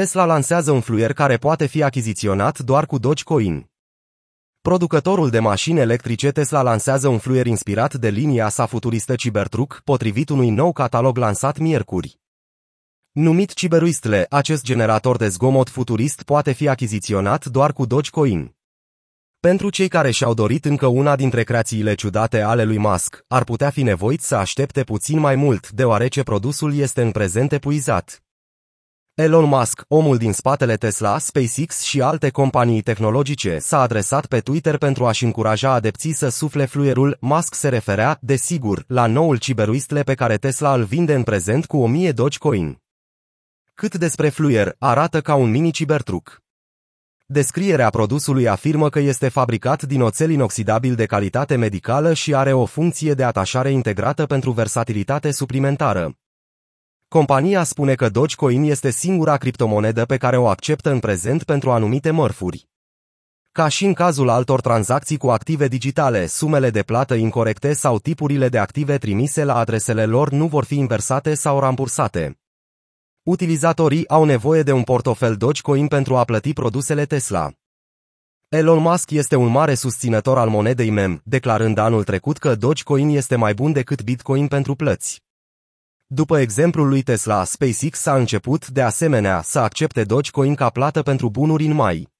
Tesla lansează un fluier care poate fi achiziționat doar cu Dogecoin. Producătorul de mașini electrice Tesla lansează un fluier inspirat de linia sa futuristă Cybertruck, potrivit unui nou catalog lansat miercuri. Numit CyberWhistle, acest generator de zgomot futurist poate fi achiziționat doar cu Dogecoin. Pentru cei care și-au dorit încă una dintre creațiile ciudate ale lui Musk, ar putea fi nevoiți să aștepte puțin mai mult, deoarece produsul este în prezent epuizat. Elon Musk, omul din spatele Tesla, SpaceX și alte companii tehnologice, s-a adresat pe Twitter pentru a-și încuraja adepții să sufle fluierul. Musk se referea, desigur, la noul CyberWhistle pe care Tesla îl vinde în prezent cu 1000 Dogecoin. Cât despre fluier, arată ca un mini Cybertruck. Descrierea produsului afirmă că este fabricat din oțel inoxidabil de calitate medicală și are o funcție de atașare integrată pentru versatilitate suplimentară. Compania spune că Dogecoin este singura criptomonedă pe care o acceptă în prezent pentru anumite mărfuri. Ca și în cazul altor tranzacții cu active digitale, sumele de plată incorecte sau tipurile de active trimise la adresele lor nu vor fi inversate sau rambursate. Utilizatorii au nevoie de un portofel Dogecoin pentru a plăti produsele Tesla. Elon Musk este un mare susținător al monedei meme, declarând anul trecut că Dogecoin este mai bun decât Bitcoin pentru plăți. După exemplul lui Tesla, SpaceX a început, de asemenea, să accepte Dogecoin ca plată pentru bunuri în mai.